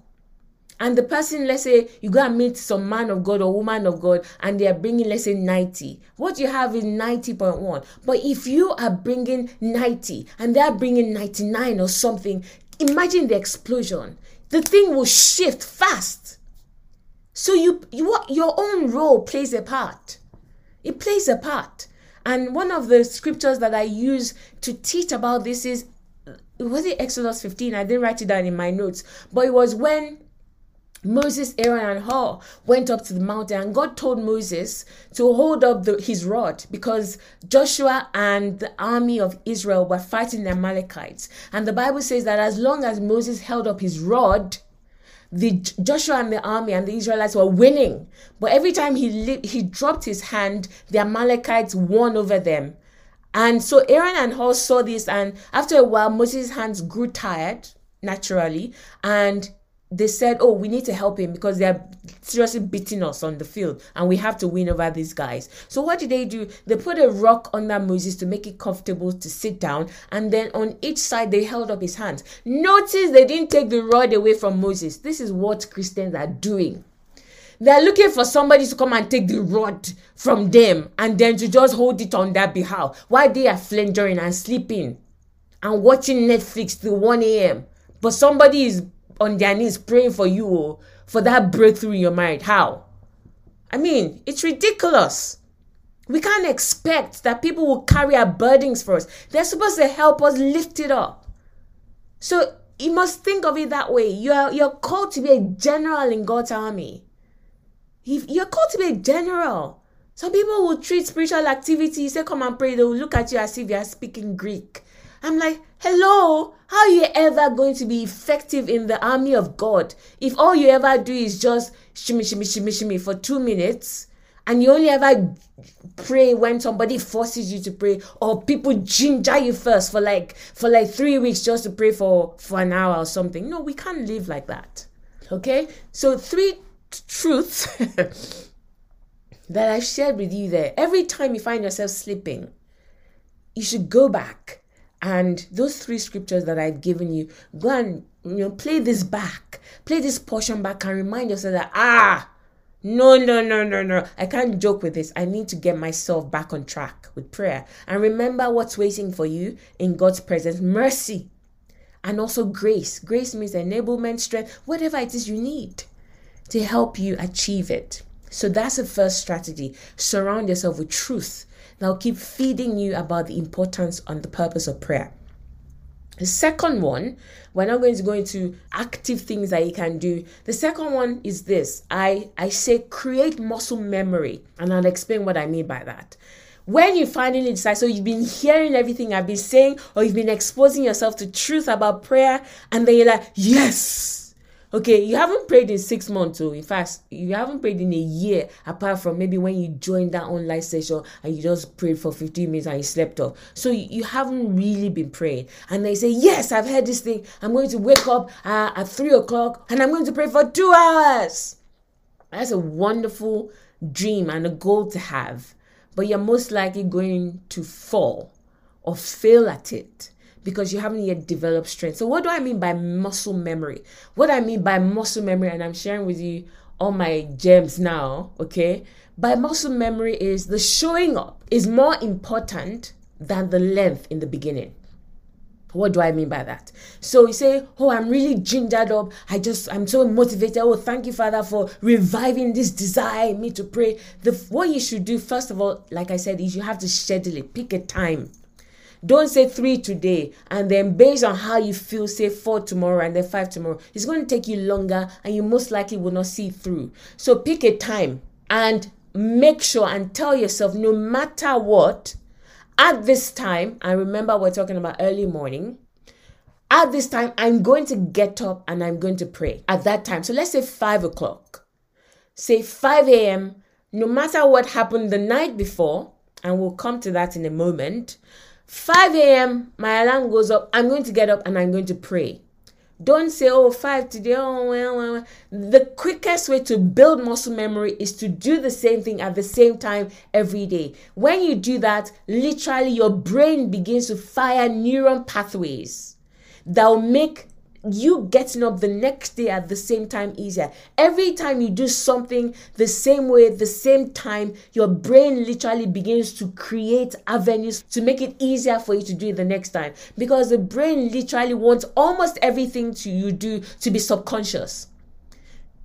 and the person, let's say, you go and meet some man of God or woman of God, and they are bringing, let's say, 90. What you have is 90.1. But if you are bringing 90 and they are bringing 99 or something, imagine the explosion. The thing will shift fast. So your own role plays a part. It plays a part. And one of the scriptures that I use to teach about this is, was it Exodus 15? I didn't write it down in my notes. But it was when Moses, Aaron, and Hur went up to the mountain, and God told Moses to hold up his rod because Joshua and the army of Israel were fighting the Amalekites. And the Bible says that as long as Moses held up his rod, Joshua and the army and the Israelites were winning. But every time he dropped his hand, the Amalekites won over them. And so Aaron and Hur saw this, and after a while, Moses' hands grew tired, naturally, and they said, oh, we need to help him because they're seriously beating us on the field and we have to win over these guys. So what did they do? They put a rock under Moses to make it comfortable to sit down. And then on each side, they held up his hands. Notice they didn't take the rod away from Moses. This is what Christians are doing. They're looking for somebody to come and take the rod from them and then to just hold it on their behalf while they are floundering and sleeping and watching Netflix till 1 a.m. But somebody is on their knees praying for you for that breakthrough in your marriage. How? I mean, it's ridiculous. We can't expect that people will carry our burdens for us. They're supposed to help us lift it up. So you must think of it that way. You're called to be a general in God's army. You're called to be a general. Some people will treat spiritual activities, say come and pray, they will look at you as if you are speaking Greek. I'm like, hello, how are you ever going to be effective in the army of God if all you ever do is just shimmy, shimmy, shimmy, shimmy for 2 minutes and you only ever pray when somebody forces you to pray or people ginger you first for 3 weeks just to pray for an hour or something? No, we can't live like that, okay? So 3 truths that I shared with you there. Every time you find yourself sleeping, you should go back. And those 3 scriptures that I've given you, go and play this portion back and remind yourself that, No. I can't joke with this. I need to get myself back on track with prayer. And remember what's waiting for you in God's presence. Mercy. And also grace. Grace means enablement, strength, whatever it is you need to help you achieve it. So that's the first strategy. Surround yourself with truth that will keep feeding you about the importance and the purpose of prayer. The second one, we're not going to go into active things that you can do. The second one is this. I say create muscle memory, and I'll explain what I mean by that. When you finally decide, so you've been hearing everything I've been saying, or you've been exposing yourself to truth about prayer, and then you're like, yes! Okay, you haven't prayed in 6 months, or in fact, you haven't prayed in a year, apart from maybe when you joined that online session and you just prayed for 15 minutes and you slept off. So you haven't really been praying. And they say, yes, I've heard this thing. I'm going to wake up at 3:00 and I'm going to pray for 2 hours. That's a wonderful dream and a goal to have. But you're most likely going to fall or fail at it because you haven't yet developed strength. So what do I mean by muscle memory? What I mean by muscle memory, and I'm sharing with you all my gems now, okay? By muscle memory is the showing up is more important than the length in the beginning. What do I mean by that? So you say, oh, I'm really gingered up. I'm so motivated. Oh, thank you, Father, for reviving this desire in me to pray. What you should do, first of all, like I said, is you have to schedule it. Pick a time. Don't say 3 today, and then based on how you feel, say 4 tomorrow, and then 5 tomorrow. It's going to take you longer, and you most likely will not see through. So pick a time, and make sure and tell yourself, no matter what, at this time, and remember we're talking about early morning, at this time, I'm going to get up and I'm going to pray at that time. So let's say 5:00, say 5 a.m., no matter what happened the night before, and we'll come to that in a moment, 5 a.m., my alarm goes up, I'm going to get up and I'm going to pray. Don't say, 5 today, well. The quickest way to build muscle memory is to do the same thing at the same time every day. When you do that, literally your brain begins to fire neuron pathways that will make you getting up the next day at the same time easier. Every time you do something the same way, the same time, your brain literally begins to create avenues to make it easier for you to do it the next time, because the brain literally wants almost everything you do to be subconscious,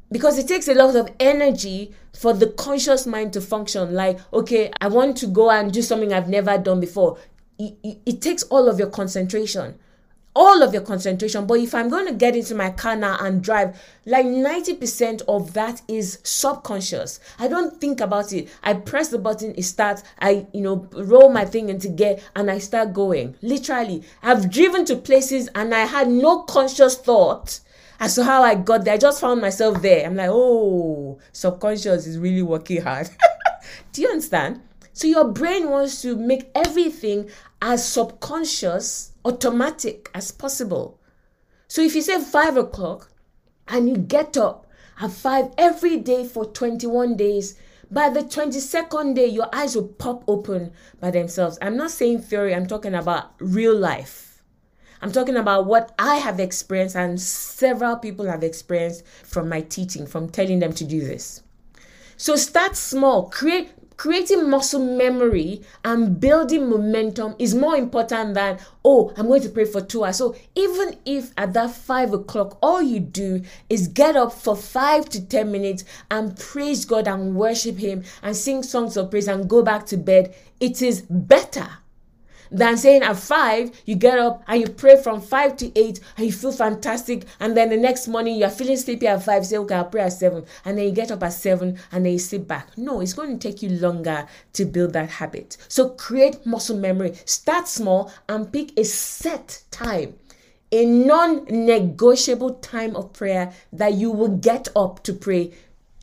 because it takes a lot of energy for the conscious mind to function. Like, okay, I want to go and do something I've never done before. It takes all of your concentration. But if I'm going to get into my car now and drive, like 90% of that is subconscious. I don't think about it. I press the button, it starts, I roll my thing into gear and I start going. Literally, I've driven to places and I had no conscious thought as to how I got there. I just found myself there. I'm like, subconscious is really working hard. Do you understand? So your brain wants to make everything as subconscious, automatic as possible. So if you say 5:00 and you get up at 5 every day for 21 days, by the 22nd day, your eyes will pop open by themselves. I'm not saying theory. I'm talking about real life. I'm talking about what I have experienced and several people have experienced from my teaching, from telling them to do this. So start small. Creating muscle memory and building momentum is more important than, I'm going to pray for 2 hours. So even if at that 5:00, all you do is get up for 5 to 10 minutes and praise God and worship Him and sing songs of praise and go back to bed, it is better than saying at 5, you get up and you pray from 5 to 8 and you feel fantastic, and then the next morning you're feeling sleepy at 5, say, okay, I'll pray at 7, and then you get up at 7 and then you sit back. No, it's going to take you longer to build that habit. So create muscle memory. Start small and pick a set time, a non-negotiable time of prayer that you will get up to pray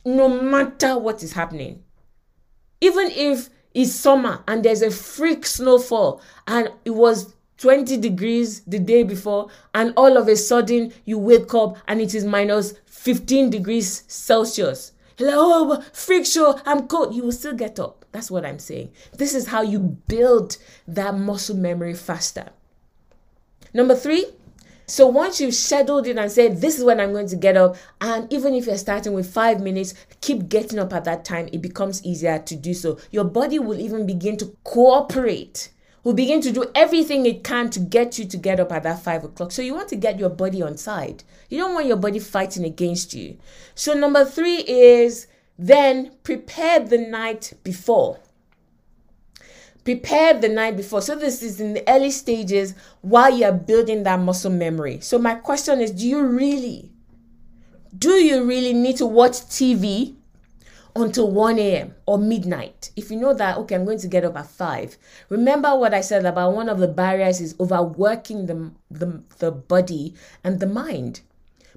no matter what is happening. Even if it's summer and there's a freak snowfall and it was 20 degrees the day before, and all of a sudden you wake up and it is minus 15 degrees Celsius. You're like, freak show, I'm cold. You will still get up. That's what I'm saying. This is how you build that muscle memory faster. Number 3, So once you've scheduled it and said, this is when I'm going to get up, and even if you're starting with 5 minutes, keep getting up at that time, it becomes easier to do so. Your body will even begin to cooperate, will begin to do everything it can to get you to get up at that 5 o'clock. So you want to get your body on side. You don't want your body fighting against you. So number 3 is then prepare the night before. Prepare the night before. So this is in the early stages while you're building that muscle memory. So my question is, do you really need to watch TV until 1 a.m. or midnight? If you know that, okay, I'm going to get up at 5. Remember what I said about one of the barriers is overworking the body and the mind.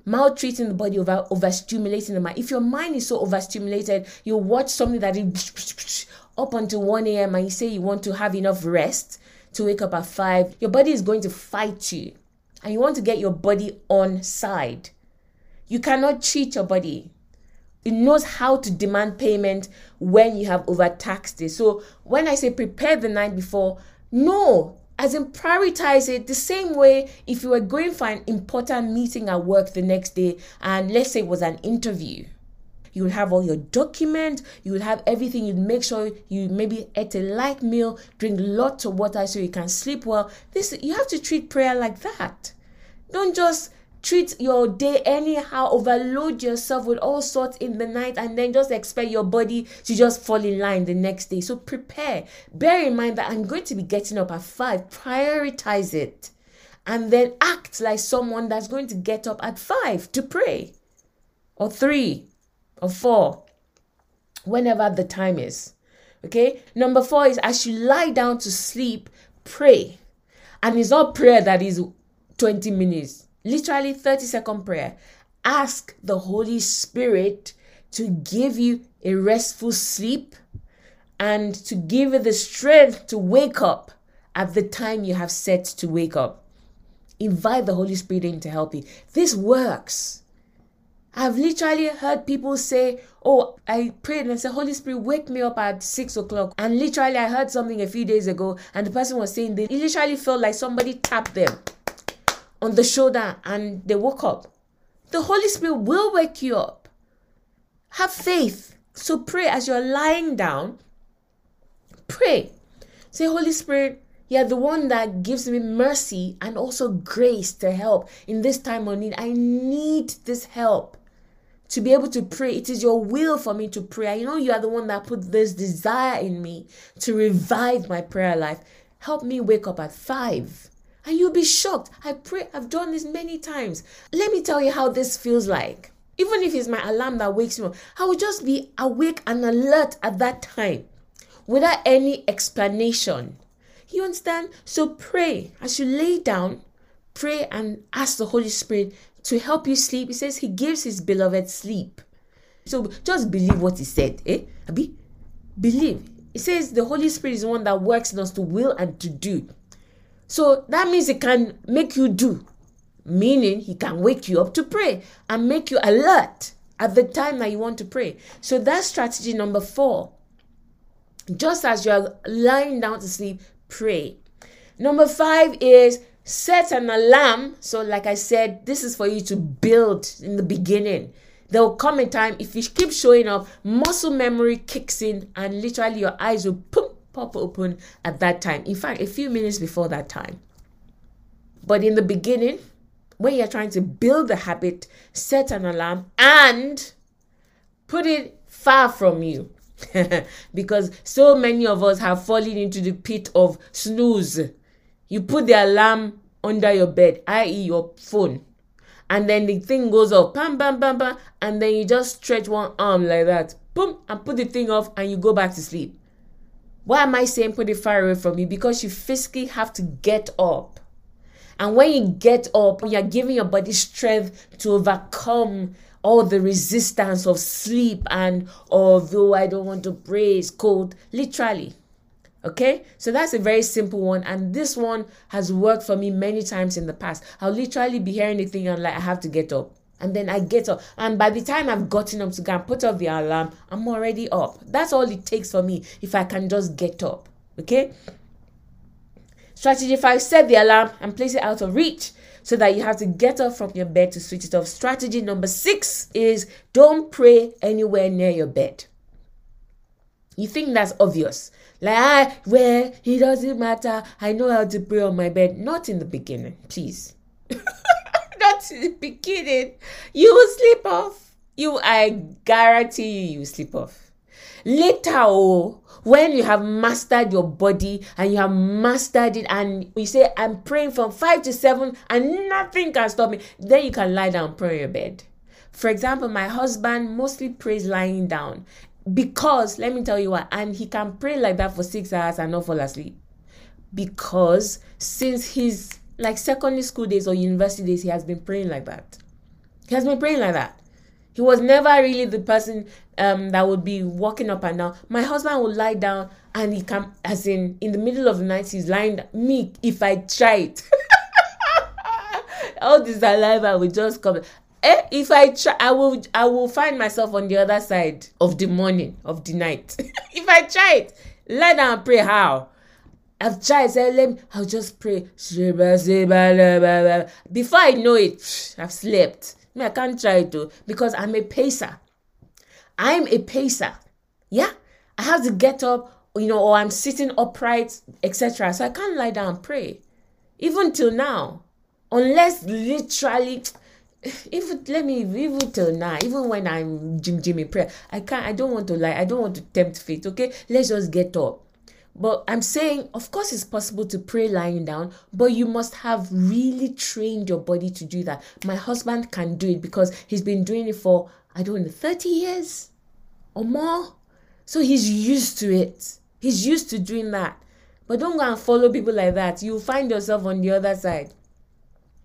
Maltreating the body, overstimulating the mind. If your mind is so overstimulated, you watch something that is up until 1 a.m. and you say you want to have enough rest to wake up at 5, your body is going to fight you. And you want to get your body on side. You cannot cheat your body. It knows how to demand payment when you have overtaxed it. So when I say prepare the night before, no, as in prioritize it the same way if you were going for an important meeting at work the next day, and let's say it was an interview. You will have all your documents, you will have everything, you'd make sure you maybe ate a light meal, drink lots of water so you can sleep well. You have to treat prayer like that. Don't just treat your day anyhow, overload yourself with all sorts in the night, and then just expect your body to just fall in line the next day. So prepare. Bear in mind that I'm going to be getting up at 5. Prioritize it. And then act like someone that's going to get up at 5 to pray. Or 3. Or 4, whenever the time is, okay? Number 4 is, as you lie down to sleep, pray. And it's not prayer that is 20 minutes, literally 30-second prayer. Ask the Holy Spirit to give you a restful sleep and to give you the strength to wake up at the time you have set to wake up. Invite the Holy Spirit in to help you. This works. I've literally heard people say, oh, I prayed and I said, Holy Spirit, wake me up at 6 o'clock. And literally I heard something a few days ago and the person was saying it literally felt like somebody tapped them on the shoulder and they woke up. The Holy Spirit will wake you up. Have faith. So pray as you're lying down. Pray. Say, Holy Spirit, you're the one that gives me mercy and also grace to help in this time of need. I need this help to be able to pray. It is your will for me to pray. I know you are the one that put this desire in me to revive my prayer life. Help me wake up at 5. And you'll be shocked. I pray. I've done this many times. Let me tell you how this feels like. Even if it's my alarm that wakes me up, I will just be awake and alert at that time without any explanation. You understand? So pray. As you lay down, pray and ask the Holy Spirit to help you sleep. He says he gives his beloved sleep. So just believe what he said. Abi? Believe. He says the Holy Spirit is the one that works in us to will and to do. So that means he can make you do. Meaning he can wake you up to pray and make you alert at the time that you want to pray. So that's strategy number 4. Just as you're lying down to sleep, pray. Number 5 is set an alarm. So like I said, this is for you to build in the beginning. There will come a time, if you keep showing up, muscle memory kicks in and literally your eyes will pop open at that time. In fact, a few minutes before that time. But in the beginning, when you're trying to build the habit, set an alarm and put it far from you. Because so many of us have fallen into the pit of snooze. You put the alarm under your bed, i.e. your phone, and then the thing goes off, bam, bam, bam, bam, and then you just stretch one arm like that, boom, and put the thing off and you go back to sleep. Why am I saying put it far away from you? Because you physically have to get up. And when you get up, you're giving your body strength to overcome all the resistance of sleep and although I don't want to pray, it's cold, literally. Okay, so that's a very simple one. And this one has worked for me many times in the past. I'll literally be hearing a thing and like, I have to get up. And then I get up. And by the time I've gotten up to go and put off the alarm, I'm already up. That's all it takes for me if I can just get up. Okay. Strategy 5, set the alarm and place it out of reach. so that you have to get up from your bed to switch it off. Strategy number 6 is don't pray anywhere near your bed. You think that's obvious. It doesn't matter. I know how to pray on my bed. Not in the beginning, please. Not in the beginning. You will sleep off. I guarantee you will sleep off. Later, when you have mastered your body and you have mastered it and you say, I'm praying from 5 to 7 and nothing can stop me, then you can lie down and pray on your bed. For example, my husband mostly prays lying down. Because, let me tell you what, and he can pray like that for 6 hours and not fall asleep. Because since his secondary school days or university days, he has been praying like that. He was never really the person that would be walking up and down. My husband would lie down and he can, as in the middle of the night, he's lying down. Me, if I tried, all this saliva would just come. If I try, I will find myself on the other side of the morning, of the night. If I try it, lie down and pray. How? I've tried, I'll just pray. Before I know it, I've slept. I can't try it though, because I'm a pacer. Yeah? I have to get up, or I'm sitting upright, etc. So I can't lie down and pray. Even till now. Unless literally... Even till now, even when I'm Jimmy prayer, I don't want to lie, I don't want to tempt fate, okay? Let's just get up. But I'm saying, of course it's possible to pray lying down, but you must have really trained your body to do that. My husband can do it because he's been doing it for, 30 years or more. So he's used to it. He's used to doing that. But don't go and follow people like that. You'll find yourself on the other side.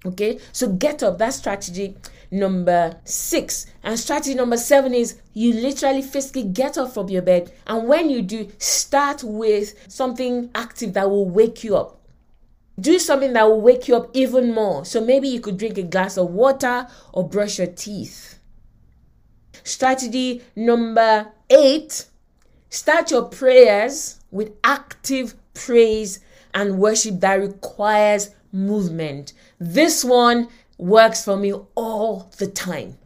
Okay, so get up. That's strategy number 6. And strategy number 7 is you literally physically get up from your bed. And when you do, start with something active that will wake you up. Do something that will wake you up even more. So maybe you could drink a glass of water or brush your teeth. Strategy number 8, start your prayers with active praise and worship that requires movement. This one works for me all the time.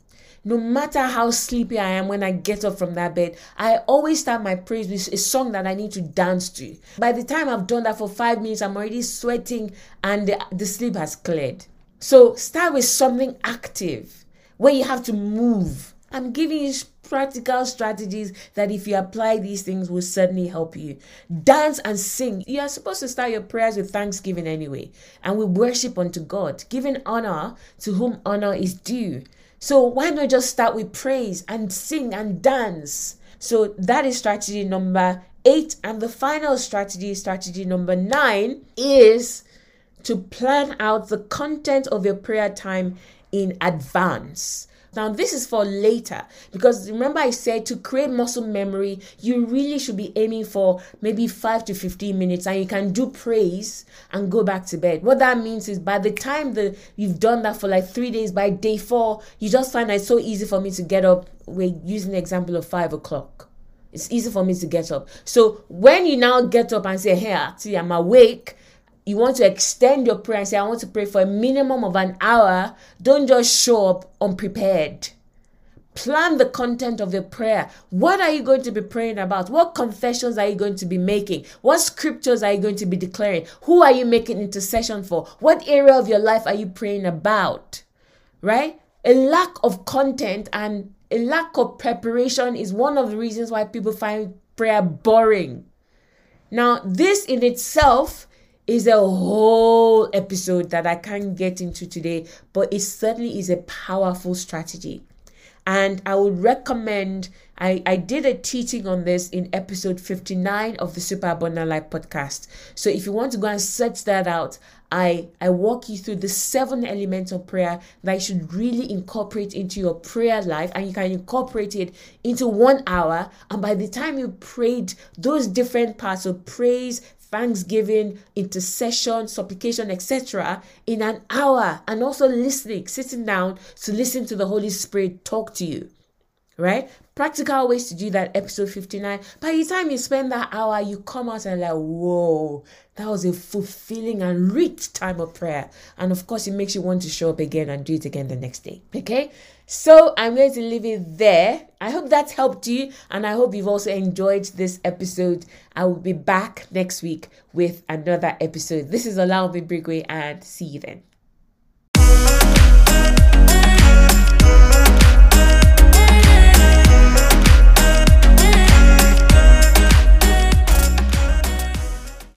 No matter how sleepy I am, when I get up from that bed, I always start my praise with a song that I need to dance to. By the time I've done that for 5 minutes, I'm already sweating and the sleep has cleared. So start with something active where you have to move. I'm giving you practical strategies that if you apply these things will certainly help you. Dance and sing. You are supposed to start your prayers with thanksgiving anyway. And we worship unto God, giving honor to whom honor is due. So why not just start with praise and sing and dance? So that is strategy number 8. And the final strategy, strategy number 9, is to plan out the content of your prayer time in advance. Now, this is for later, because remember I said to create muscle memory, you really should be aiming for maybe 5 to 15 minutes and you can do praise and go back to bed. What that means is by the time you've done that for 3 days, by day 4, you just find it's so easy for me to get up. We're using the example of 5 o'clock. It's easy for me to get up. So when you now get up and say, hey, actually, I'm awake. You want to extend your prayer and say, I want to pray for a minimum of an hour. Don't just show up unprepared. Plan the content of your prayer. What are you going to be praying about? What confessions are you going to be making? What scriptures are you going to be declaring? Who are you making intercession for? What area of your life are you praying about? Right? A lack of content and a lack of preparation is one of the reasons why people find prayer boring. Now, this in itself is a whole episode that I can't get into today, but it certainly is a powerful strategy. And I would recommend, I did a teaching on this in episode 59 of the Super Abundant Life podcast. So if you want to go and search that out, I walk you through the 7 elements of prayer that you should really incorporate into your prayer life, and you can incorporate it into 1 hour. And by the time you prayed those different parts of praise, thanksgiving, intercession, supplication, etc. in an hour, and also listening, sitting down to listen to the Holy Spirit talk to you, right? Practical ways to do that, episode 59. By the time you spend that hour, you come out and like, whoa, that was a fulfilling and rich time of prayer. And of course, it makes you want to show up again and do it again the next day, okay? So I'm going to leave it there. I hope that's helped you, and I hope you've also enjoyed this episode. I will be back next week with another episode. This is Olawunmi Brigue, and see you then.